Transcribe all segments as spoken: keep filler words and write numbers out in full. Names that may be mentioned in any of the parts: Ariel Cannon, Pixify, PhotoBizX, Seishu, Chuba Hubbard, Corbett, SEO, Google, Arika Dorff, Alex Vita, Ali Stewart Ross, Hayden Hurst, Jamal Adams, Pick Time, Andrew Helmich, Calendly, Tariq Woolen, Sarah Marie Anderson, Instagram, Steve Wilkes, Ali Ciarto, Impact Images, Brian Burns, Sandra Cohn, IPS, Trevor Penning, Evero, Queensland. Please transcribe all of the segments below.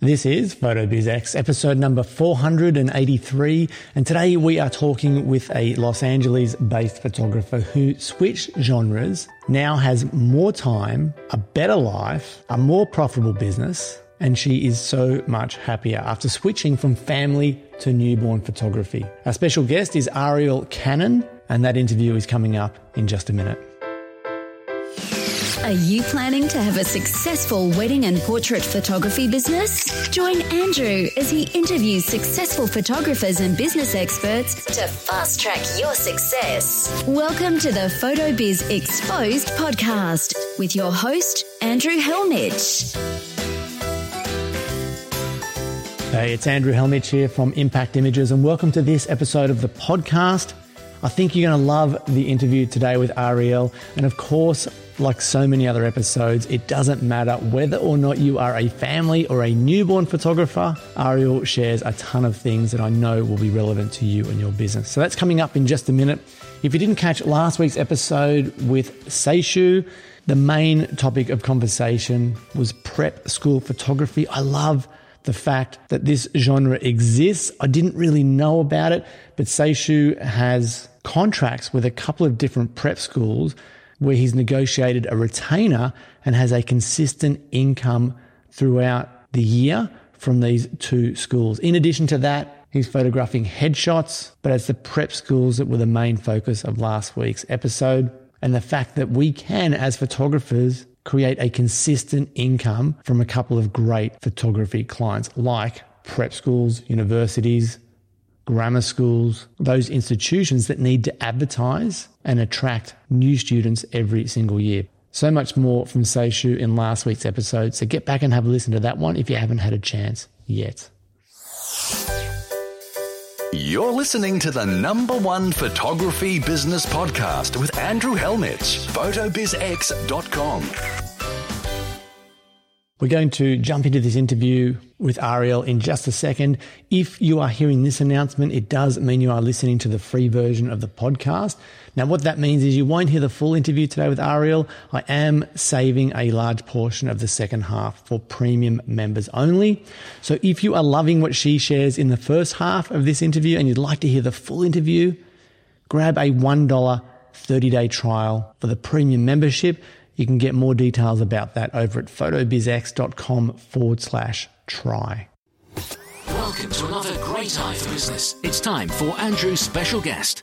This is PhotoBizX, episode number four hundred eighty-three, and today we are talking with a Los Angeles-based photographer who switched genres, now has more time, a better life, a more profitable business, and she is so much happier after switching from family to newborn photography. Our special guest is Ariel Cannon, and that interview is coming up in just a minute. Are you planning to have a successful wedding and portrait photography business? Join Andrew as he interviews successful photographers and business experts to fast-track your success. Welcome to the PhotoBiz Exposed podcast with your host, Andrew Helmich. Hey, it's Andrew Helmich here from Impact Images, and welcome to this episode of the podcast. I think you're going to love the interview today with Ariel, and of course, like so many other episodes, it doesn't matter whether or not you are a family or a newborn photographer. Ariel shares a ton of things that I know will be relevant to you and your business. So that's coming up in just a minute. If you didn't catch last week's episode with Seishu, the main topic of conversation was prep school photography. I love the fact that this genre exists. I didn't really know about it, but Seishu has contracts with a couple of different prep schools where he's negotiated a retainer and has a consistent income throughout the year from these two schools. In addition to that, he's photographing headshots, but it's the prep schools that were the main focus of last week's episode. And the fact that we can, as photographers, create a consistent income from a couple of great photography clients like prep schools, universities, grammar schools, those institutions that need to advertise and attract new students every single year. So much more from Seishu in last week's episode, so get back and have a listen to that one if you haven't had a chance yet. You're listening to the number one photography business podcast with Andrew Helmich, photo biz x dot com. We're going to jump into this interview with Ariel in just a second. If you are hearing this announcement, it does mean you are listening to the free version of the podcast. Now, what that means is you won't hear the full interview today with Ariel. I am saving a large portion of the second half for premium members only. So if you are loving what she shares in the first half of this interview and you'd like to hear the full interview, grab a one dollar thirty-day trial for the premium membership. You can get more details about that over at photobizx.com forward slash try. Welcome to another great eye for business. It's time for Andrew's special guest.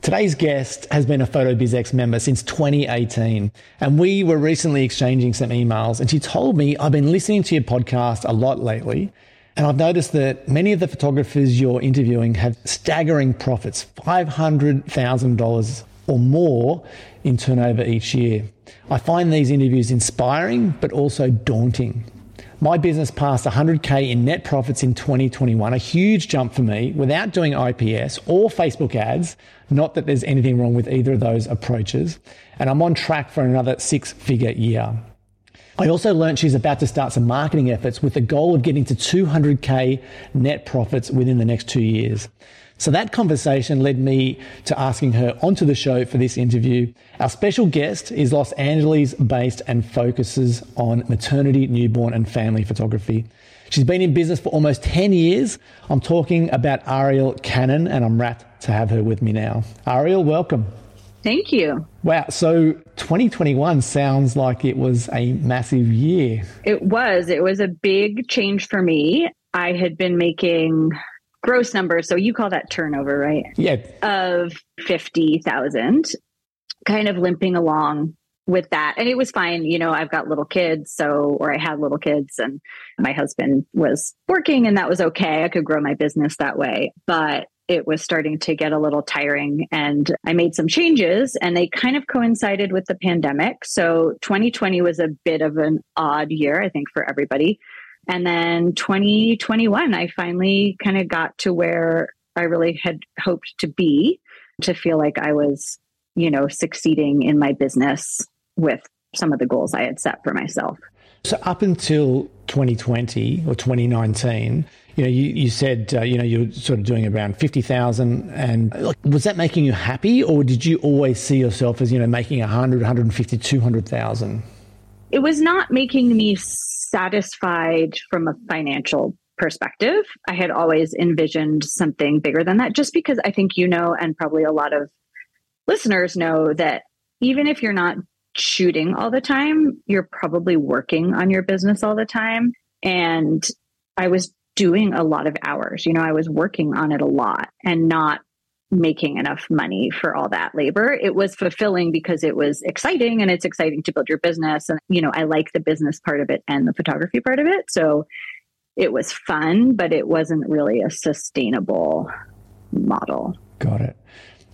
Today's guest has been a PhotoBizX member since twenty eighteen, and we were recently exchanging some emails, and she told me, I've been listening to your podcast a lot lately, and I've noticed that many of the photographers you're interviewing have staggering profits, five hundred thousand dollars or more in turnover each year. I find these interviews inspiring, but also daunting. My business passed one hundred K in net profits in twenty twenty-one, a huge jump for me without doing I P S or Facebook ads. Not that there's anything wrong with either of those approaches. And I'm on track for another six-figure year. I also learned she's about to start some marketing efforts with the goal of getting to two hundred K net profits within the next two years. So that conversation led me to asking her onto the show for this interview. Our special guest is Los Angeles-based and focuses on maternity, newborn, and family photography. She's been in business for almost ten years. I'm talking about Ariel Cannon, and I'm rapt to have her with me now. Ariel, welcome. Thank you. Wow. So twenty twenty-one sounds like it was a massive year. It was. It was a big change for me. I had been making gross numbers, so you call that turnover, right? Yeah. Of fifty thousand, kind of limping along with that. And it was fine. You know, I've got little kids, so, or I had little kids and my husband was working and that was okay. I could grow my business that way, but it was starting to get a little tiring and I made some changes and they kind of coincided with the pandemic. So twenty twenty was a bit of an odd year, I think, for everybody. And then twenty twenty-one, I finally kind of got to where I really had hoped to be, to feel like I was, you know, succeeding in my business with some of the goals I had set for myself. So up until twenty twenty or twenty nineteen, you know, you, you said, uh, you know, you were sort of doing around fifty thousand, and like, was that making you happy, or did you always see yourself as, you know, making one hundred, one fifty, two hundred thousand? it was not making me satisfied from a financial perspective. I had always envisioned something bigger than that, just because I think, you know, and probably a lot of listeners know that even if you're not shooting all the time, you're probably working on your business all the time. And I was doing a lot of hours, you know, I was working on it a lot and not making enough money for all that labor. It was fulfilling because it was exciting, and it's exciting to build your business. And, you know, I like the business part of it and the photography part of it. So it was fun, but it wasn't really a sustainable model. Got it.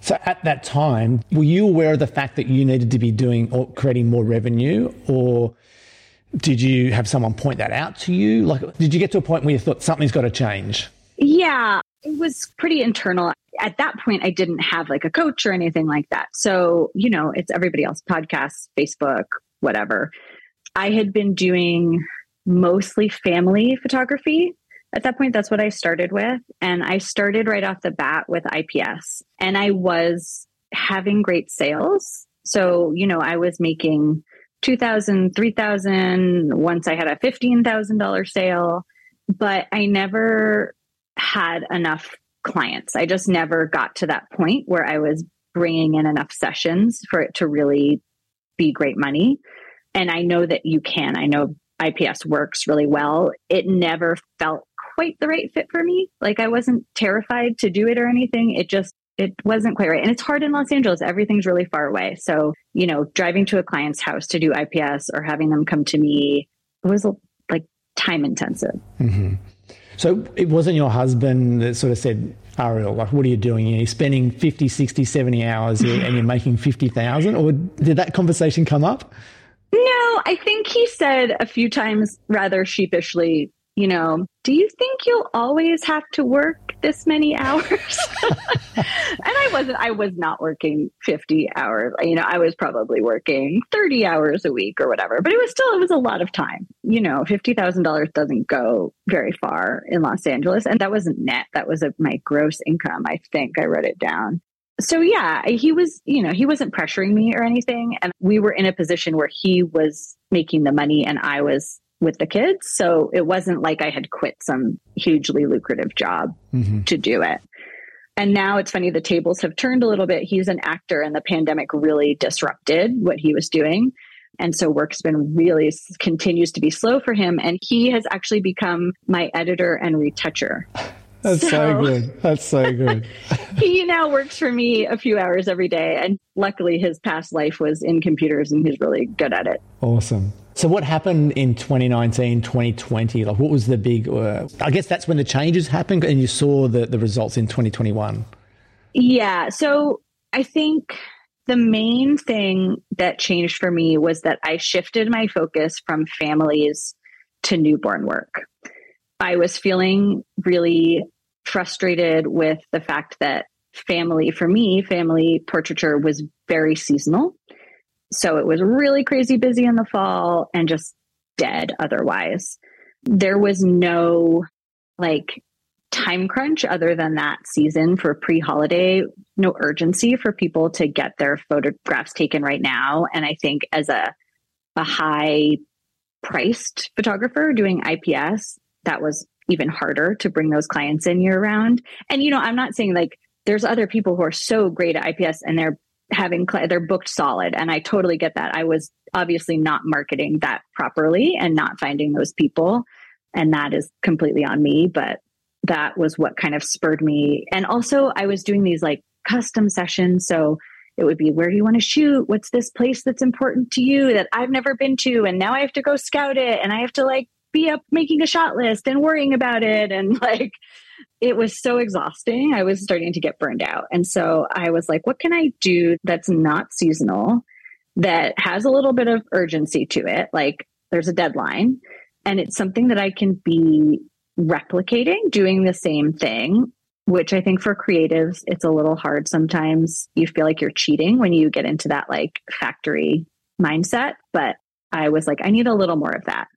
So at that time, were you aware of the fact that you needed to be doing or creating more revenue, or did you have someone point that out to you? Like, did you get to a point where you thought something's got to change? Yeah, it was pretty internal. At that point, I didn't have like a coach or anything like that. So, you know, it's everybody else, podcasts, Facebook, whatever. I had been doing mostly family photography. At that point, that's what I started with. And I started right off the bat with I P S. And I was having great sales. So, you know, I was making two thousand dollars, three thousand dollars. Once I had a fifteen thousand dollars sale, but I never had enough clients. I just never got to that point where I was bringing in enough sessions for it to really be great money. And I know that you can. I know I P S works really well. It never felt quite the right fit for me. Like, I wasn't terrified to do it or anything. It just, it wasn't quite right. And it's hard in Los Angeles. Everything's really far away. So, you know, driving to a client's house to do I P S or having them come to me was like time intensive. Mm-hmm. So it wasn't your husband that sort of said, Ariel, like, what are you doing? You're spending fifty, sixty, seventy hours here and you're making fifty thousand? Or did that conversation come up? No, I think he said a few times rather sheepishly, you know, do you think you'll always have to work this many hours? And I wasn't, I was not working fifty hours. You know, I was probably working thirty hours a week or whatever, but it was still, it was a lot of time. You know, fifty thousand dollars doesn't go very far in Los Angeles. And that wasn't net. That was a, my gross income. I think I wrote it down. So yeah, he was, you know, he wasn't pressuring me or anything. And we were in a position where he was making the money and I was with the kids. So it wasn't like I had quit some hugely lucrative job mm-hmm. to do it. And now it's funny, the tables have turned a little bit. He's an actor and the pandemic really disrupted what he was doing. And so work's been really continues to be slow for him. And he has actually become my editor and retoucher. That's so, so good. That's so good. He now works for me a few hours every day. And luckily his past life was in computers and he's really good at it. Awesome. So what happened in twenty nineteen, twenty twenty? Like, what was the big, uh, I guess that's when the changes happened and you saw the, the results in twenty twenty-one. Yeah. So I think the main thing that changed for me was that I shifted my focus from families to newborn work. I was feeling really frustrated with the fact that family, for me, family portraiture was very seasonal. So it was really crazy busy in the fall and just dead otherwise. There was no like time crunch other than that season for pre-holiday, no urgency for people to get their photographs taken right now. And I think as a, a high priced photographer doing I P S, that was even harder to bring those clients in year round. And, you know, I'm not saying like there's other people who are so great at I P S and they're having, they're booked solid. And I totally get that. I was obviously not marketing that properly and not finding those people. And that is completely on me, but that was what kind of spurred me. And also I was doing these like custom sessions. So it would be, where do you want to shoot? What's this place that's important to you that I've never been to? And now I have to go scout it. And I have to like be up making a shot list and worrying about it. And like, it was so exhausting. I was starting to get burned out. And so I was like, what can I do that's not seasonal, that has a little bit of urgency to it? Like there's a deadline and it's something that I can be replicating, doing the same thing, which I think for creatives, it's a little hard. Sometimes you feel like you're cheating when you get into that like factory mindset. But I was like, I need a little more of that.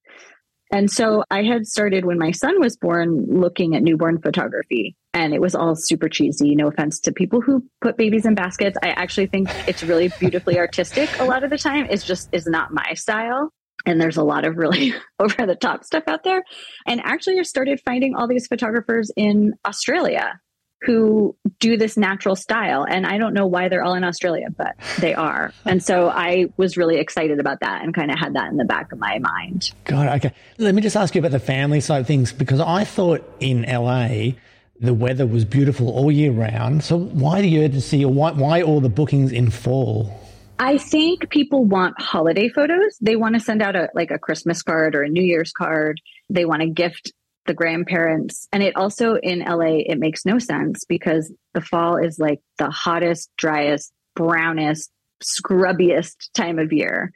And so I had started when my son was born looking at newborn photography, and it was all super cheesy. No offense to people who put babies in baskets. I actually think it's really beautifully artistic a lot of the time. It's just is not my style. And there's a lot of really over the top stuff out there. And actually I started finding all these photographers in Australia who do this natural style. And I don't know why they're all in Australia, but they are. And so I was really excited about that and kind of had that in the back of my mind. God, okay. Let me just ask you about the family side of things, because I thought in L A the weather was beautiful all year round. So why the urgency, or why, why all the bookings in fall? I think people want holiday photos. They want to send out a like a Christmas card or a New Year's card. They want to gift the grandparents. And it also in L A, it makes no sense because the fall is like the hottest, driest, brownest, scrubbiest time of year.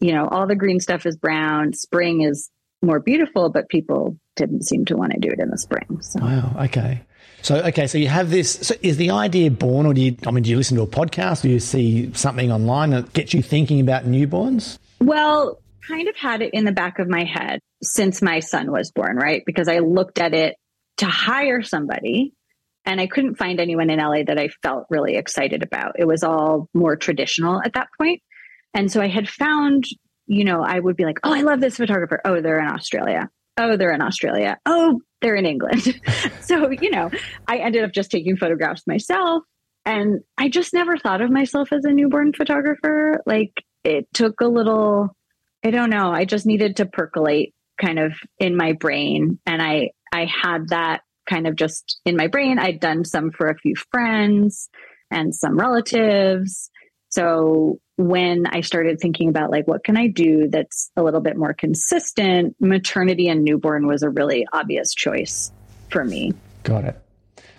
You know, all the green stuff is brown. Spring is more beautiful, but people didn't seem to want to do it in the spring. So. Wow. Okay. So, okay. So you have this, so is the idea born, or do you, I mean, do you listen to a podcast or you see something online that gets you thinking about newborns? Well, kind of had it in the back of my head since my son was born, right? Because I looked at it to hire somebody and I couldn't find anyone in L A that I felt really excited about. It was all more traditional at that point. And so I had found, you know, I would be like, oh, I love this photographer. Oh, they're in Australia. Oh, they're in Australia. Oh, they're in England. So, you know, I ended up just taking photographs myself. And I just never thought of myself as a newborn photographer. Like it took a little, I don't know. I just needed to percolate kind of in my brain. And I, I had that kind of just in my brain. I'd done some for a few friends and some relatives. So when I started thinking about like, what can I do that's a little bit more consistent, maternity and newborn was a really obvious choice for me. Got it.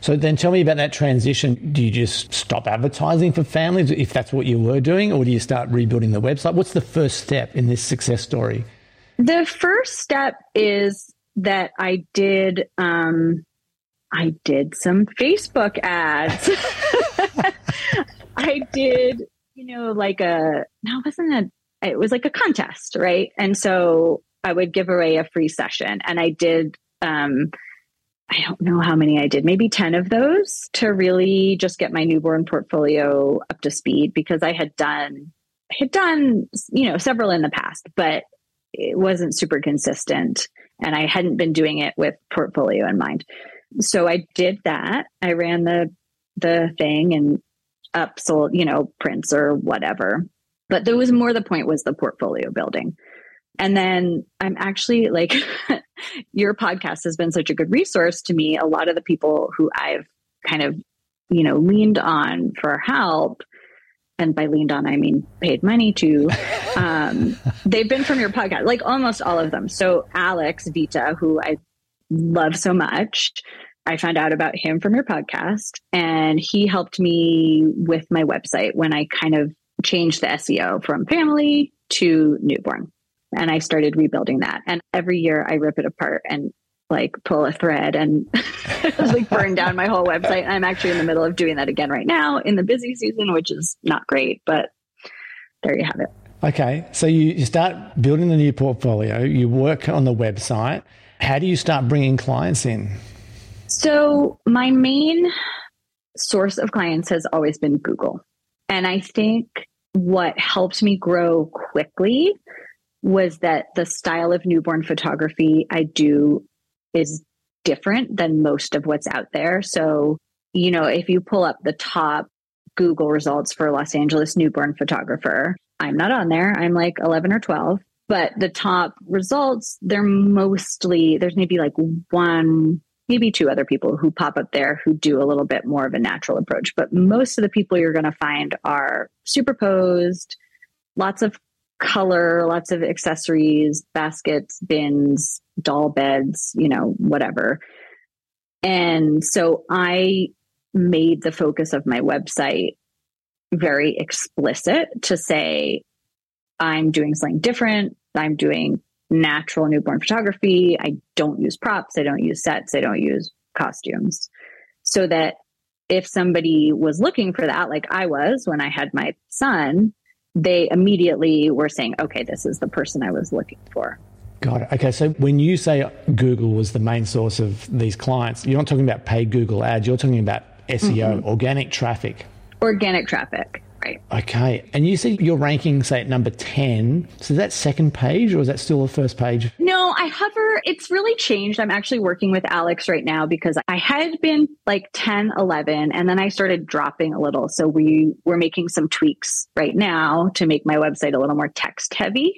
So then tell me about that transition. Do you just stop advertising for families if that's what you were doing, or do you start rebuilding the website? What's the first step in this success story? The first step is that I did, um, I did some Facebook ads. I did... You know, like a, no, it wasn't a, it was like a contest, right? And so I would give away a free session. And I did, um, I don't know how many I did, maybe ten of those to really just get my newborn portfolio up to speed, because I had done, I had done, you know, several in the past, but it wasn't super consistent. And I hadn't been doing it with portfolio in mind. So I did that. I ran the, the thing and upsold, you know, prints or whatever. But there was more, the point was the portfolio building. And then I'm actually like, your podcast has been such a good resource to me. A lot of the people who I've kind of, you know, leaned on for help, and by leaned on, I mean, paid money to, um, they've been from your podcast, like almost all of them. So Alex Vita, who I love so much, I found out about him from your podcast, and he helped me with my website when I kind of changed the S E O from family to newborn. And I started rebuilding that. And every year I rip it apart and like pull a thread and like burn down my whole website. I'm actually in the middle of doing that again right now in the busy season, which is not great, but there you have it. Okay. So you, you start building the new portfolio, you work on the website. How do you start bringing clients in? So my main source of clients has always been Google. And I think what helped me grow quickly was that the style of newborn photography I do is different than most of what's out there. So, you know, if you pull up the top Google results for Los Angeles newborn photographer, I'm not on there. I'm like eleven or twelve. But the top results, they're mostly, there's maybe like one... maybe two other people who pop up there who do a little bit more of a natural approach. But most of the people you're going to find are superposed, lots of color, lots of accessories, baskets, bins, doll beds, you know, whatever. And so I made the focus of my website very explicit to say, I'm doing something different. I'm doing natural newborn photography. I don't use props. I don't use sets. I don't use costumes. So that if somebody was looking for that, like I was when I had my son, they immediately were saying, okay, this is the person I was looking for. Got it. Okay. So when you say Google was the main source of these clients, you're not talking about paid Google ads. You're talking about S E O, mm-hmm. organic traffic. Organic traffic. right. Okay. And you see you're ranking, say, at number ten. So is that second page or is that still the first page? No, I hover. It's really changed. I'm actually working with Alex right now because I had been like ten, eleven, and then I started dropping a little. So we were making some tweaks right now to make my website a little more text heavy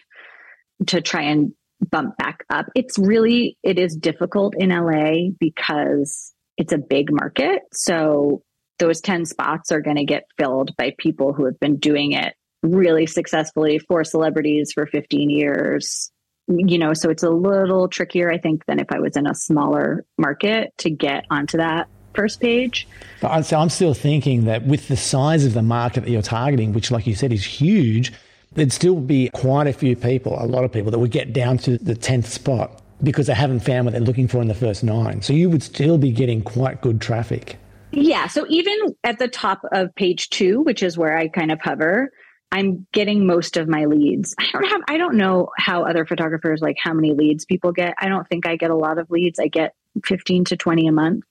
to try and bump back up. It's really, it is difficult in L A because it's a big market. So those ten spots are going to get filled by people who have been doing it really successfully for celebrities for fifteen years. You know, so it's a little trickier, I think, than if I was in a smaller market to get onto that first page. But so I'm still thinking that with the size of the market that you're targeting, which, like you said, is huge, there'd still be quite a few people, a lot of people that would get down to the tenth spot because they haven't found what they're looking for in the first nine. So you would still be getting quite good traffic. Yeah. So even at the top of page two, which is where I kind of hover, I'm getting most of my leads. I don't have, I don't know how other photographers, like how many leads people get. I don't think I get a lot of leads. I get fifteen to twenty a month.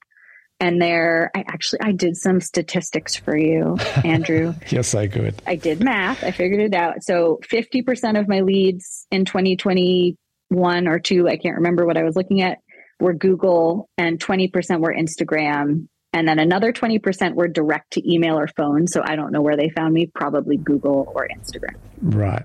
And there, I actually, I did some statistics for you, Andrew. Yes, I could. I did math. I figured it out. So fifty percent of my leads in twenty twenty-one or two, I can't remember what I was looking at, were Google, and twenty percent were Instagram. And then another twenty percent were direct to email or phone. So I don't know where they found me, probably Google or Instagram. Right.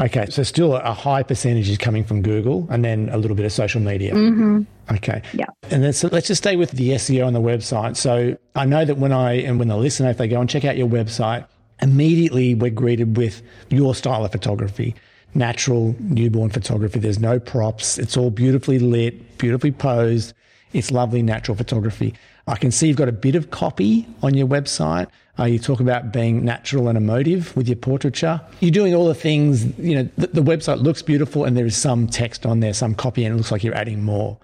Okay. So still a high percentage is coming from Google and then a little bit of social media. Mm-hmm. Okay. Yeah. And then so let's just stay with the S E O on the website. So I know that when I, and when the listener, if they go and check out your website, immediately we're greeted with your style of photography, natural newborn photography. There's no props. It's all beautifully lit, beautifully posed. It's lovely natural photography. I can see you've got a bit of copy on your website. Uh, you talk about being natural and emotive with your portraiture. You're doing all the things, you know, th- the website looks beautiful and there is some text on there, some copy, and it looks like you're adding more.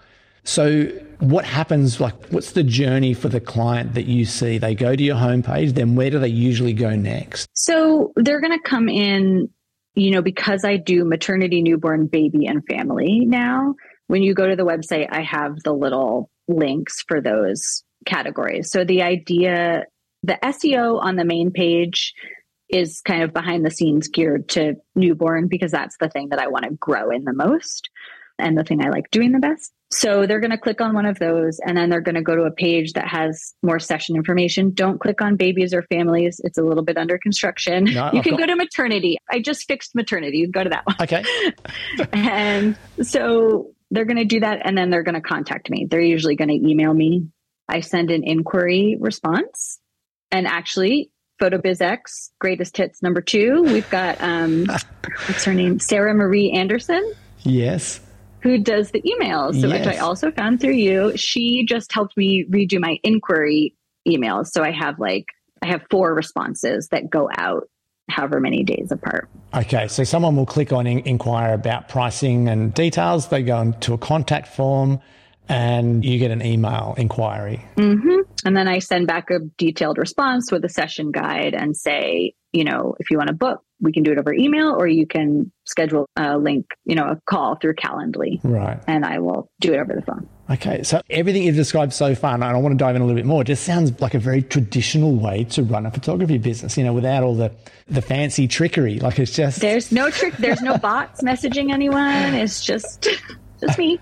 So what happens, like what's the journey for the client that you see? They go to your homepage, then where do they usually go next? So they're going to come in, you know, because I do maternity, newborn, baby, and family now. When you go to the website, I have the little links for those categories. So the idea, the S E O on the main page is kind of behind the scenes geared to newborn because that's the thing that I want to grow in the most and the thing I like doing the best. So they're going to click on one of those and then they're going to go to a page that has more session information. Don't click on babies or families. It's a little bit under construction. No, you I've can got... go to maternity. I just fixed maternity. You can go to that one. Okay. And so they're going to do that and then they're going to contact me. They're usually going to email me. I send an inquiry response. And actually, PhotoBizX, greatest hits number two, we've got, um, what's her name? Sarah Marie Anderson. Yes. Who does the emails, so yes. Which I also found through you. She just helped me redo my inquiry emails. So I have like, I have four responses that go out however many days apart. Okay. So someone will click on in- inquire about pricing and details. They go into a contact form. And you get an email inquiry. Mm-hmm. And then I send back a detailed response with a session guide and say, you know, if you want to book, we can do it over email or you can schedule a link, you know, a call through Calendly. Right. And I will do it over the phone. Okay. So everything you've described so far, and I want to dive in a little bit more, it just sounds like a very traditional way to run a photography business, you know, without all the, the fancy trickery. Like it's just... There's no trick. There's no bots messaging anyone. It's just, just me.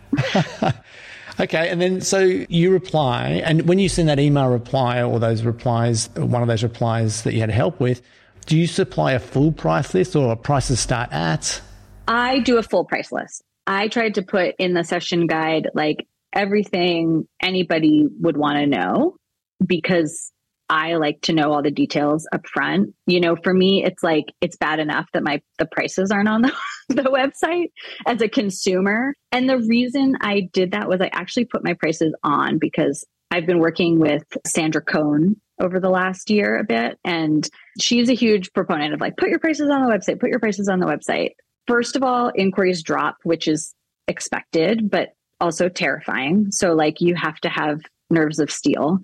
Okay. And then, so you reply, and when you send that email reply or those replies, one of those replies that you had help with, do you supply a full price list or a price to start at? I do a full price list. I tried to put in the session guide, like everything anybody would want to know, because I like to know all the details up front. You know, for me, it's like, it's bad enough that my the prices aren't on the, the website as a consumer. And the reason I did that was I actually put my prices on because I've been working with Sandra Cohn over the last year a bit. And she's a huge proponent of like, put your prices on the website, put your prices on the website. First of all, inquiries drop, which is expected, but also terrifying. So like you have to have nerves of steel.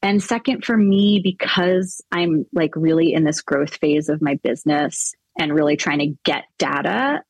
And second, for me, because I'm like really in this growth phase of my business and really trying to get data,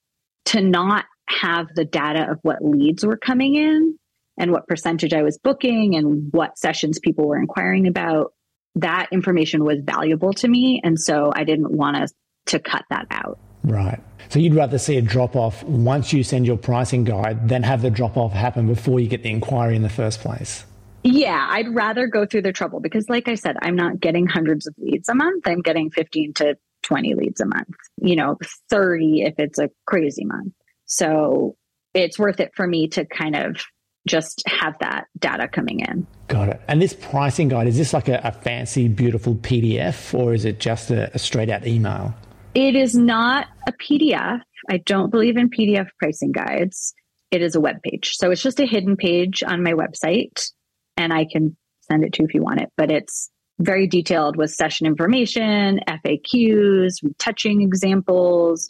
to not have the data of what leads were coming in and what percentage I was booking and what sessions people were inquiring about that information was valuable to me. And so I didn't want us to cut that out. Right. So you'd rather see a drop-off once you send your pricing guide than have the drop-off happen before you get the inquiry in the first place. Yeah, I'd rather go through the trouble because, like I said, I'm not getting hundreds of leads a month. I'm getting fifteen to twenty leads a month, you know, thirty if it's a crazy month. So it's worth it for me to kind of just have that data coming in. Got it. And this pricing guide, is this like a, a fancy, beautiful P D F or is it just a, a straight out email? It is not a P D F. I don't believe in P D F pricing guides. It is a web page. So it's just a hidden page on my website and I can send it to you if you want it, but it's very detailed with session information, F A Qs, retouching examples,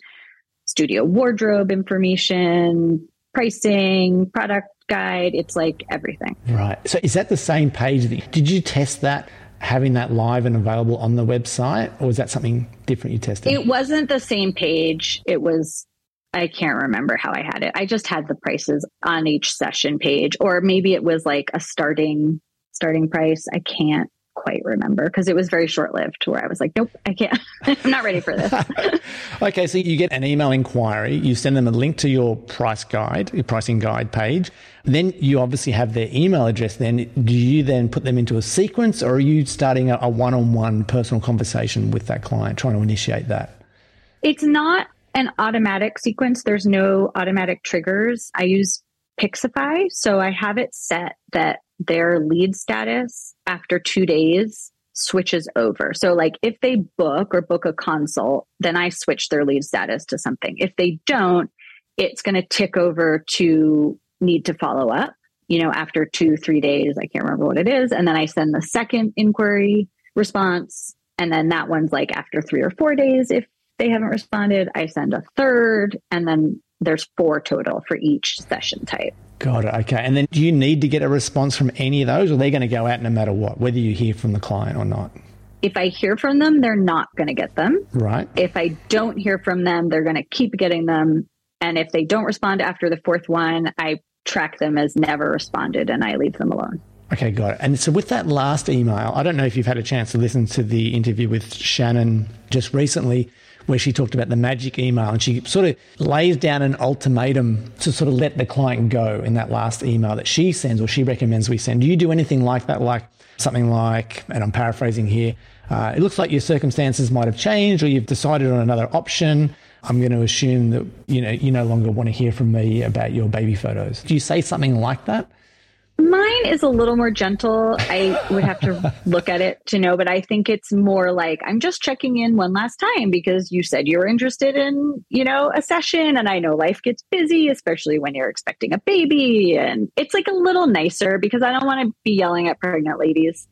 studio wardrobe information, pricing, product guide. It's like everything. Right. So is that the same page that you, did you test that, having that live and available on the website, or was that something different you tested? It wasn't the same page. It was, I can't remember how I had it. I just had the prices on each session page, or maybe it was like a starting starting price. I can't quite remember because it was very short-lived where I was like, nope, I can't. I'm not ready for this. Okay, so you get an email inquiry. You send them a link to your price guide, your pricing guide page. Then you obviously have their email address. Then do you then put them into a sequence or are you starting a, a one-on-one personal conversation with that client, trying to initiate that? It's not an automatic sequence. There's no automatic triggers. I use Pixify. So I have it set that their lead status after two days switches over. So like if they book or book a consult, then I switch their lead status to something. If they don't, it's going to tick over to need to follow up, you know, after two, three days, I can't remember what it is. And then I send the second inquiry response. And then that one's like after three or four days, if they haven't responded, I send a third. And then there's four total for each session type. Got it. Okay. And then do you need to get a response from any of those or they're going to go out no matter what, whether you hear from the client or not? If I hear from them, they're not going to get them. Right. If I don't hear from them, they're going to keep getting them. And if they don't respond after the fourth one, I track them as never responded and I leave them alone. Okay, got it. And so with that last email, I don't know if you've had a chance to listen to the interview with Shannon just recently, where she talked about the magic email and she sort of lays down an ultimatum to sort of let the client go in that last email that she sends or she recommends we send. Do you do anything like that? Like something like, and I'm paraphrasing here, uh, it looks like your circumstances might have changed or you've decided on another option. I'm going to assume that, you know, you no longer want to hear from me about your baby photos. Do you say something like that? Mine is a little more gentle. I would have to look at it to know, but I think it's more like, I'm just checking in one last time because you said you were interested in, you know, a session. And I know life gets busy, especially when you're expecting a baby. And it's like a little nicer because I don't want to be yelling at pregnant ladies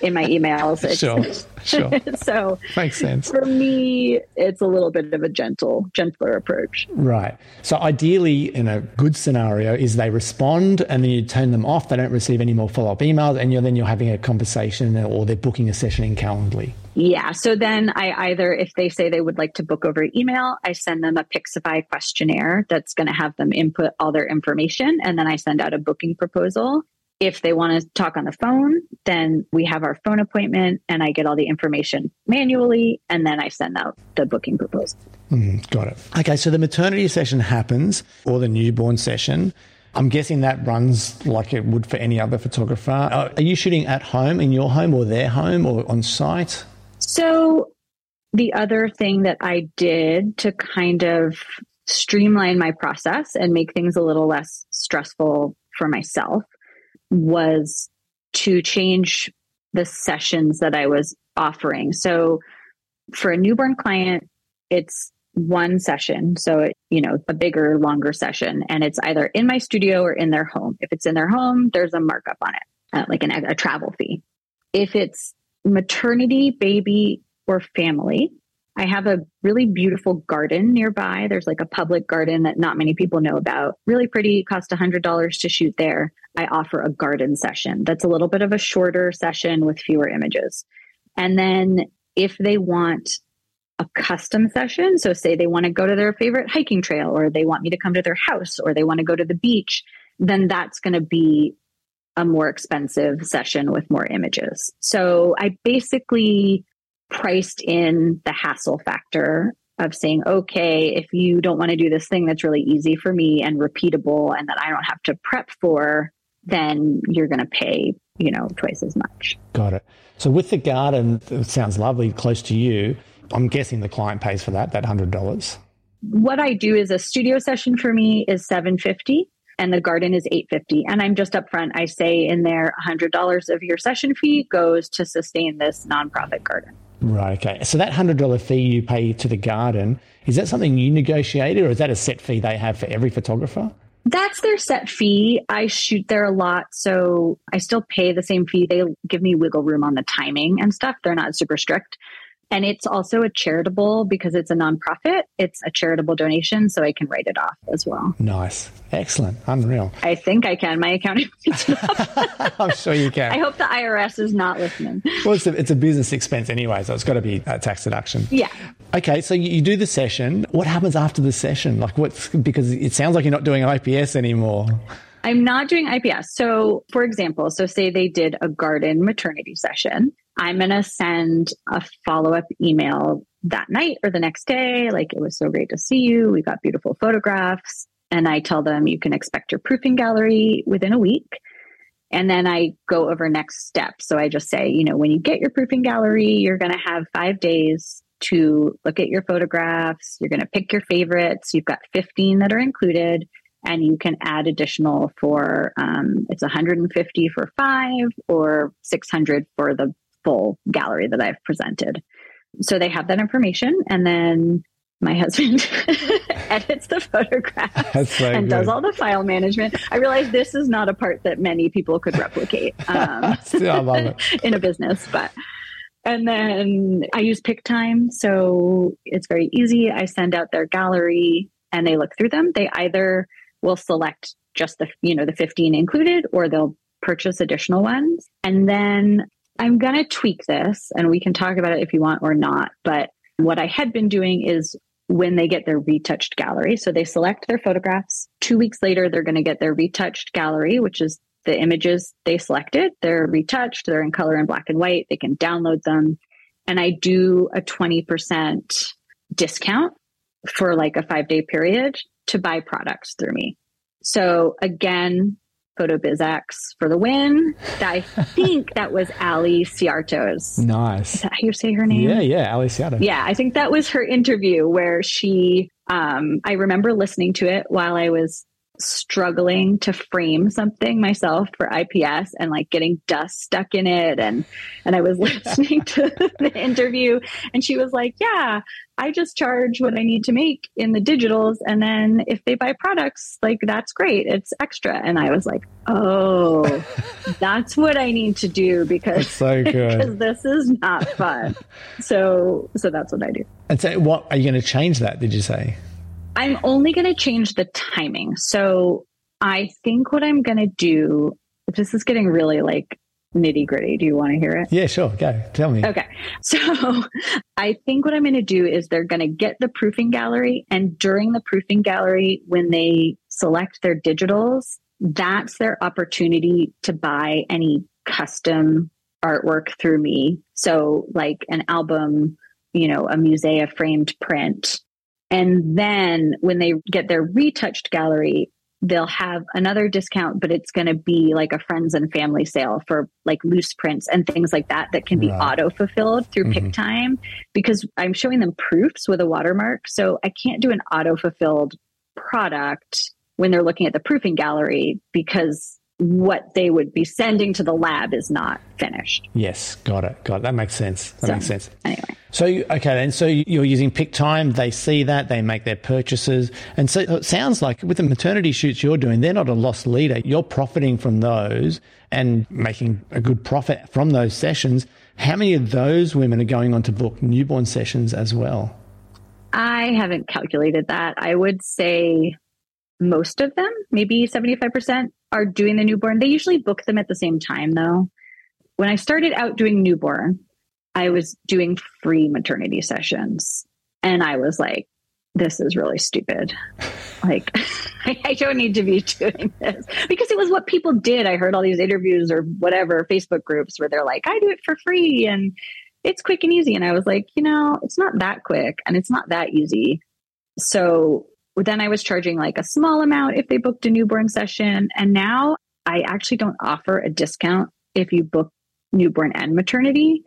in my emails. Sure, sure. So makes sense. For me, it's a little bit of a gentle, gentler approach. Right. So ideally, in a good scenario, is they respond and then you turn them off. They don't receive any more follow-up emails and you're, then you're having a conversation or they're booking a session in Calendly. Yeah. So then I either, if they say they would like to book over email, I send them a Pixify questionnaire that's going to have them input all their information. And then I send out a booking proposal. If they want to talk on the phone, then we have our phone appointment and I get all the information manually and then I send out the booking proposal. Mm, got it. Okay, so the maternity session happens or the newborn session. I'm guessing that runs like it would for any other photographer. Are you shooting at home, in your home or their home or on site? So the other thing that I did to kind of streamline my process and make things a little less stressful for myself was to change the sessions that I was offering. So for a newborn client, it's one session. So, it, you know, a bigger, longer session. And it's either in my studio or in their home. If it's in their home, there's a markup on it, uh, like an, a travel fee. If it's maternity, baby, or family, I have a really beautiful garden nearby. There's like a public garden that not many people know about. Really pretty, cost one hundred dollars to shoot there. I offer a garden session that's a little bit of a shorter session with fewer images. And then if they want a custom session, so say they want to go to their favorite hiking trail or they want me to come to their house or they want to go to the beach, then that's going to be a more expensive session with more images. So I basically priced in the hassle factor of saying, okay, if you don't want to do this thing that's really easy for me and repeatable and that I don't have to prep for, then you're going to pay, you know, twice as much. Got it. So with the garden, it sounds lovely, close to you. I'm guessing the client pays for that, that one hundred dollars. What I do is a studio session for me is seven hundred fifty dollars and the garden is eight hundred fifty dollars. And I'm just upfront. I say in there, one hundred dollars of your session fee goes to sustain this nonprofit garden. Right. Okay. So that one hundred dollars fee you pay to the garden, is that something you negotiated or is that a set fee they have for every photographer? That's their set fee. I shoot there a lot, so I still pay the same fee. They give me wiggle room on the timing and stuff. They're not super strict. And it's also a charitable, because it's a nonprofit, it's a charitable donation, so I can write it off as well. Nice. Excellent. Unreal. I think I can. My accountant picked it up. I'm sure you can. I hope the I R S is not listening. Well, it's a, it's a business expense anyway, so it's got to be a tax deduction. Yeah. Okay, so you do the session. What happens after the session? Like, what's, because it sounds like you're not doing I P S anymore. I'm not doing I P S. So, for example, so say they did a garden maternity session. I'm going to send a follow-up email that night or the next day. Like, it was so great to see you. We got beautiful photographs. And I tell them you can expect your proofing gallery within a week. And then I go over next steps. So I just say, you know, when you get your proofing gallery, you're going to have five days to look at your photographs. You're going to pick your favorites. You've got fifteen that are included. And you can add additional for, um, it's one hundred fifty for five or six hundred for the full gallery that I've presented. So they have that information. And then my husband edits the photographs so and good. Does all the file management. I realize this is not a part that many people could replicate um, in a business, but... And then I use Pick Time. So it's very easy. I send out their gallery and they look through them. They either will select just the, you know, the fifteen included, or they'll purchase additional ones. And then I'm going to tweak this and we can talk about it if you want or not. But what I had been doing is when they get their retouched gallery, so they select their photographs, two weeks later, they're going to get their retouched gallery, which is the images they selected, they're retouched, they're in color and black and white, they can download them. And I do a twenty percent discount for like a five day period to buy products through me. So again, PhotoBizX for the win. I think that was Ali Ciarto's. Nice. Is that how you say her name? Yeah, yeah, Ali Ciarto. Yeah, I think that was her interview where she, um, I remember listening to it while I was struggling to frame something myself for I P S and like getting dust stuck in it. And, and I was listening to the interview and she was like, yeah, I just charge what I need to make in the digitals. And then if they buy products, like, that's great. It's extra. And I was like, oh, that's what I need to do because, so because this is not fun. So, so that's what I do. And so what are you going to change that? Did you say? I'm only going to change the timing. So I think what I'm going to do, this is getting really like nitty gritty. Do you want to hear it? Yeah, sure. Go. Tell me. Okay. So I think what I'm going to do is they're going to get the proofing gallery, and during the proofing gallery, when they select their digitals, that's their opportunity to buy any custom artwork through me. So like an album, you know, a Musea framed print. And then when they get their retouched gallery, they'll have another discount, but it's going to be like a friends and family sale for like loose prints and things like that that can be right. auto-fulfilled through mm-hmm. Pick Time, because I'm showing them proofs with a watermark. So I can't do an auto-fulfilled product when they're looking at the proofing gallery because what they would be sending to the lab is not finished. Yes. Got it. Got it. That makes sense. That so, makes sense. Anyway. So, okay. Then, so you're using Pick Time. They see that, they make their purchases. And so it sounds like with the maternity shoots you're doing, they're not a loss leader. You're profiting from those and making a good profit from those sessions. How many of those women are going on to book newborn sessions as well? I haven't calculated that. I would say most of them, maybe seventy-five percent. Are doing the newborn. They usually book them at the same time though. When I started out doing newborn, I was doing free maternity sessions. And I was like, this is really stupid. Like, I don't need to be doing this, because it was what people did. I heard all these interviews or whatever, Facebook groups where they're like, I do it for free and it's quick and easy. And I was like, you know, it's not that quick and it's not that easy. So then I was charging like a small amount if they booked a newborn session. And now I actually don't offer a discount if you book newborn and maternity.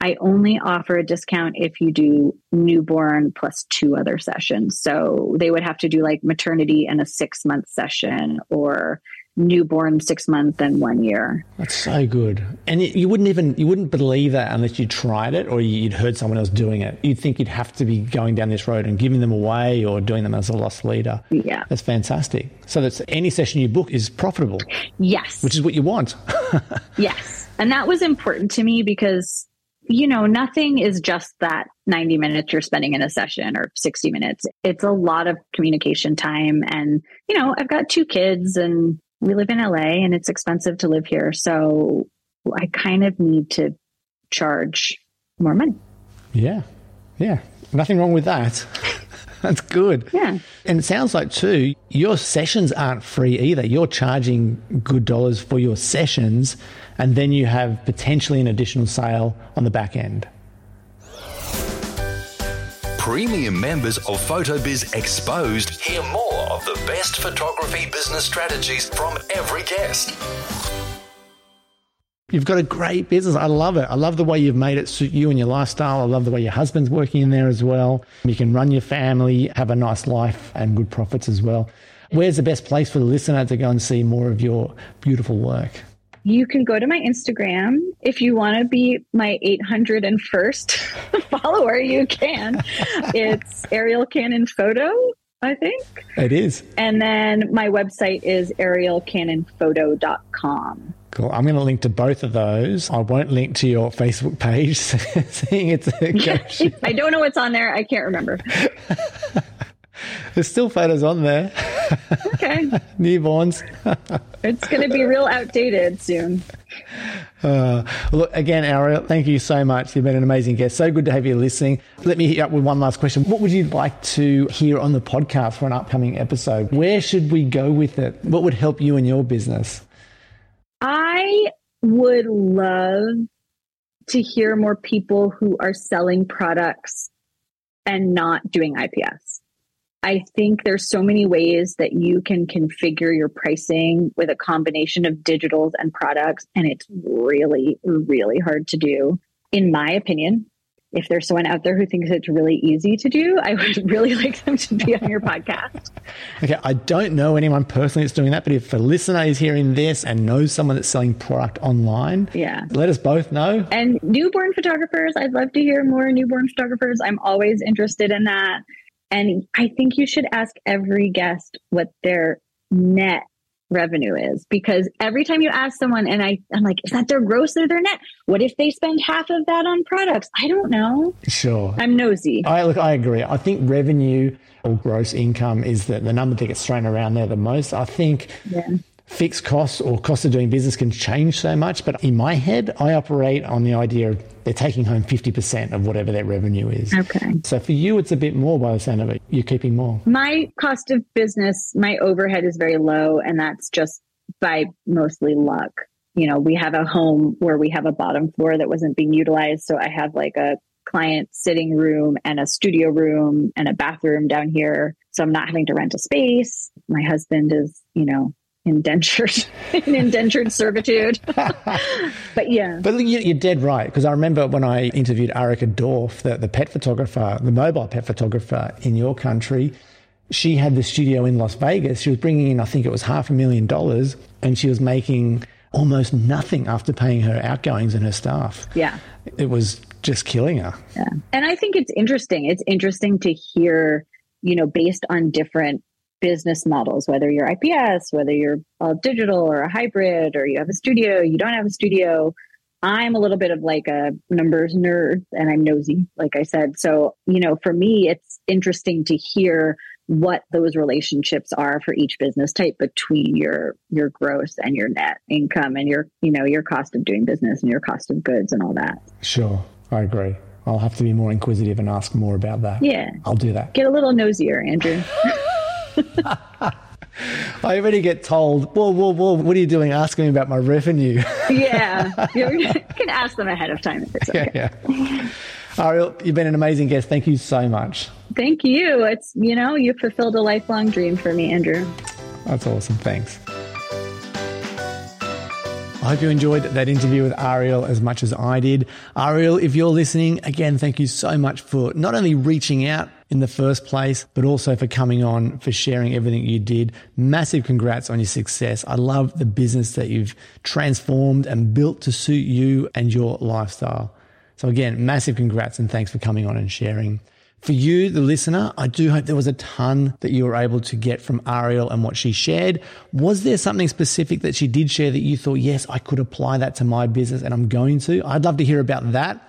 I only offer a discount if you do newborn plus two other sessions. So they would have to do like maternity and a six month session, or newborn six month and one year. That's so good. And it, you wouldn't even, you wouldn't believe that unless you tried it or you'd heard someone else doing it. You'd think you'd have to be going down this road and giving them away or doing them as a loss leader. Yeah. That's fantastic. So that's any session you book is profitable. Yes. Which is what you want. Yes. And that was important to me because, you know, nothing is just that ninety minutes you're spending in a session or sixty minutes. It's a lot of communication time. And, you know, I've got two kids and we live in L A and it's expensive to live here. So I kind of need to charge more money. Yeah. Yeah. Nothing wrong with that. That's good. Yeah. And it sounds like too, your sessions aren't free either. You're charging good dollars for your sessions, and then you have potentially an additional sale on the back end. Premium members of PhotoBiz Exposed hear more of the best photography business strategies from every guest. You've got a great business. I love it. I love the way you've made it suit you and your lifestyle. I love the way your husband's working in there as well. You can run your family, have a nice life and good profits as well. Where's the best place for the listener to go and see more of your beautiful work? You can go to my Instagram. If you want to be my eight hundred first follower, you can. It's Ariel Cannon Photo, I think. It is. And then my website is ariel cannon photo dot com. Cool. I'm going to link to both of those. I won't link to your Facebook page, seeing it's a gosh. I don't know what's on there. I can't remember. There's still photos on there. Okay. Newborns. It's going to be real outdated soon. Uh, look, again, Ariel, thank you so much. You've been an amazing guest. So good to have you listening. Let me hit you up with one last question. What would you like to hear on the podcast for an upcoming episode? Where should we go with it? What would help you and your business? I would love to hear more people who are selling products and not doing I P S. I think there's so many ways that you can configure your pricing with a combination of digitals and products, and it's really, really hard to do, in my opinion. If there's someone out there who thinks it's really easy to do, I would really like them to be on your podcast. Okay. I don't know anyone personally that's doing that, but if a listener is hearing this and knows someone that's selling product online, yeah, let us both know. And newborn photographers, I'd love to hear more newborn photographers. I'm always interested in that. And I think you should ask every guest what their net revenue is, because every time you ask someone and I, I'm like, is that their gross or their net? What if they spend half of that on products? I don't know. Sure. I'm nosy. I look, I agree. I think revenue or gross income is the, the number that gets thrown around there the most. I think yeah. fixed costs or cost of doing business can change so much. But in my head, I operate on the idea of they're taking home fifty percent of whatever their revenue is. Okay. So for you, it's a bit more by the sound of it. You're keeping more. My cost of business, my overhead is very low. And that's just by mostly luck. You know, we have a home where we have a bottom floor that wasn't being utilized. So I have like a client sitting room and a studio room and a bathroom down here. So I'm not having to rent a space. My husband is, you know, indentured in indentured servitude. But yeah. But you're dead right. Because I remember when I interviewed Arika Dorff, the, the pet photographer, the mobile pet photographer in your country, she had the studio in Las Vegas. She was bringing in, I think it was half a million dollars. And she was making almost nothing after paying her outgoings and her staff. Yeah. It was just killing her. Yeah. And I think it's interesting. It's interesting to hear, you know, based on different business models, whether you're I P S, whether you're all digital or a hybrid, or you have a studio, you don't have a studio. I'm a little bit of like a numbers nerd and I'm nosy, like I said. So, you know, for me, it's interesting to hear what those relationships are for each business type between your, your gross and your net income and your, you know, your cost of doing business and your cost of goods and all that. Sure. I agree. I'll have to be more inquisitive and ask more about that. Yeah. I'll do that. Get a little nosier, Andrew. I already get told, whoa, whoa, whoa, what are you doing asking me about my revenue? Yeah. You can ask them ahead of time if it's okay. Yeah, yeah. Ariel, you've been an amazing guest. Thank you so much. Thank you. It's, you know, you fulfilled a lifelong dream for me, Andrew. That's awesome. Thanks. I hope you enjoyed that interview with Ariel as much as I did. Ariel, if you're listening, again, thank you so much for not only reaching out in the first place, but also for coming on, for sharing everything you did. Massive congrats on your success. I love the business that you've transformed and built to suit you and your lifestyle. So again, massive congrats and thanks for coming on and sharing. For you, the listener, I do hope there was a ton that you were able to get from Ariel and what she shared. Was there something specific that she did share that you thought, yes, I could apply that to my business and I'm going to? I'd love to hear about that.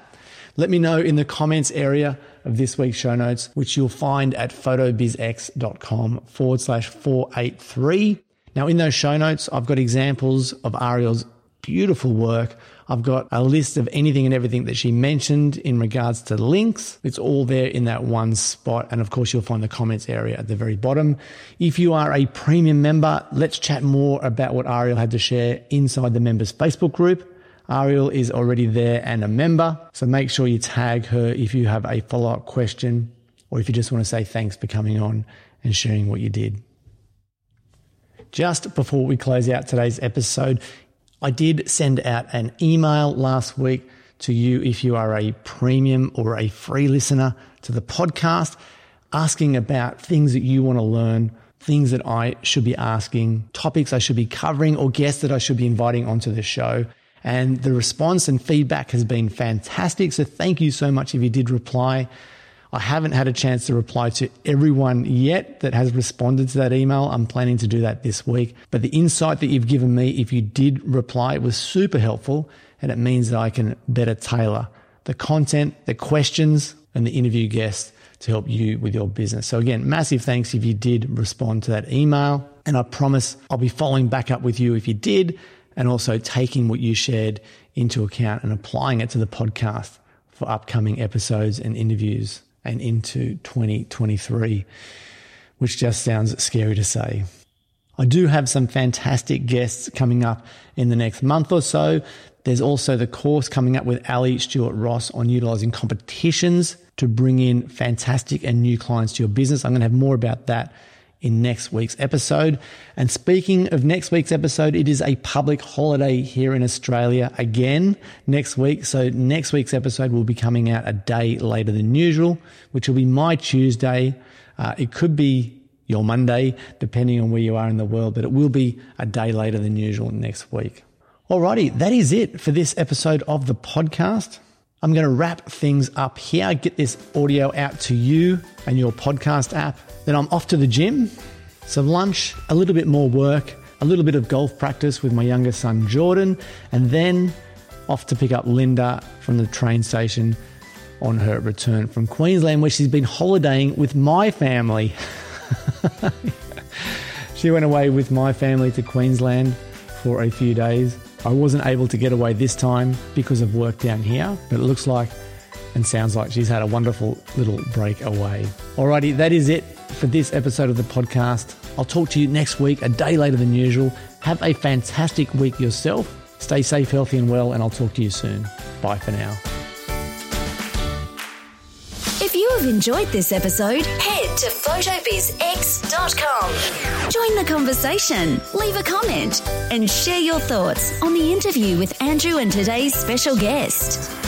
Let me know in the comments area of this week's show notes, which you'll find at photobizx.com forward slash 483. Now, in those show notes, I've got examples of Ariel's beautiful work. I've got a list of anything and everything that she mentioned in regards to links. It's all there in that one spot. And of course, you'll find the comments area at the very bottom. If you are a premium member, let's chat more about what Ariel had to share inside the members Facebook group. Ariel is already there and a member. So make sure you tag her if you have a follow-up question or if you just want to say thanks for coming on and sharing what you did. Just before we close out today's episode, I did send out an email last week to you if you are a premium or a free listener to the podcast, asking about things that you want to learn, things that I should be asking, topics I should be covering, or guests that I should be inviting onto the show. And the response and feedback has been fantastic. So thank you so much if you did reply. I haven't had a chance to reply to everyone yet that has responded to that email. I'm planning to do that this week. But the insight that you've given me, if you did reply, was super helpful. And it means that I can better tailor the content, the questions, and the interview guests to help you with your business. So again, massive thanks if you did respond to that email. And I promise I'll be following back up with you if you did, and also taking what you shared into account and applying it to the podcast for upcoming episodes and interviews, and into twenty twenty-three, which just sounds scary to say. I do have some fantastic guests coming up in the next month or so. There's also the course coming up with Ali Stewart Ross on utilizing competitions to bring in fantastic and new clients to your business. I'm going to have more about that in next week's episode. And speaking of next week's episode, it is a public holiday here in Australia again next week. So next week's episode will be coming out a day later than usual, which will be my Tuesday. Uh, it could be your Monday, depending on where you are in the world, but it will be a day later than usual next week. Alrighty, that is it for this episode of the podcast. I'm going to wrap things up here, get this audio out to you and your podcast app. Then I'm off to the gym, some lunch, a little bit more work, a little bit of golf practice with my younger son, Jordan, and then off to pick up Linda from the train station on her return from Queensland, where she's been holidaying with my family. She went away with my family to Queensland for a few days. I wasn't able to get away this time because of work down here, but it looks like and sounds like she's had a wonderful little break away. Alrighty, that is it for this episode of the podcast. I'll talk to you next week, a day later than usual. Have a fantastic week yourself. Stay safe, healthy, and well, and I'll talk to you soon. Bye for now. If you have enjoyed this episode, head to photobizx dot com. Join the conversation, leave a comment, and share your thoughts on the interview with Andrew and today's special guest.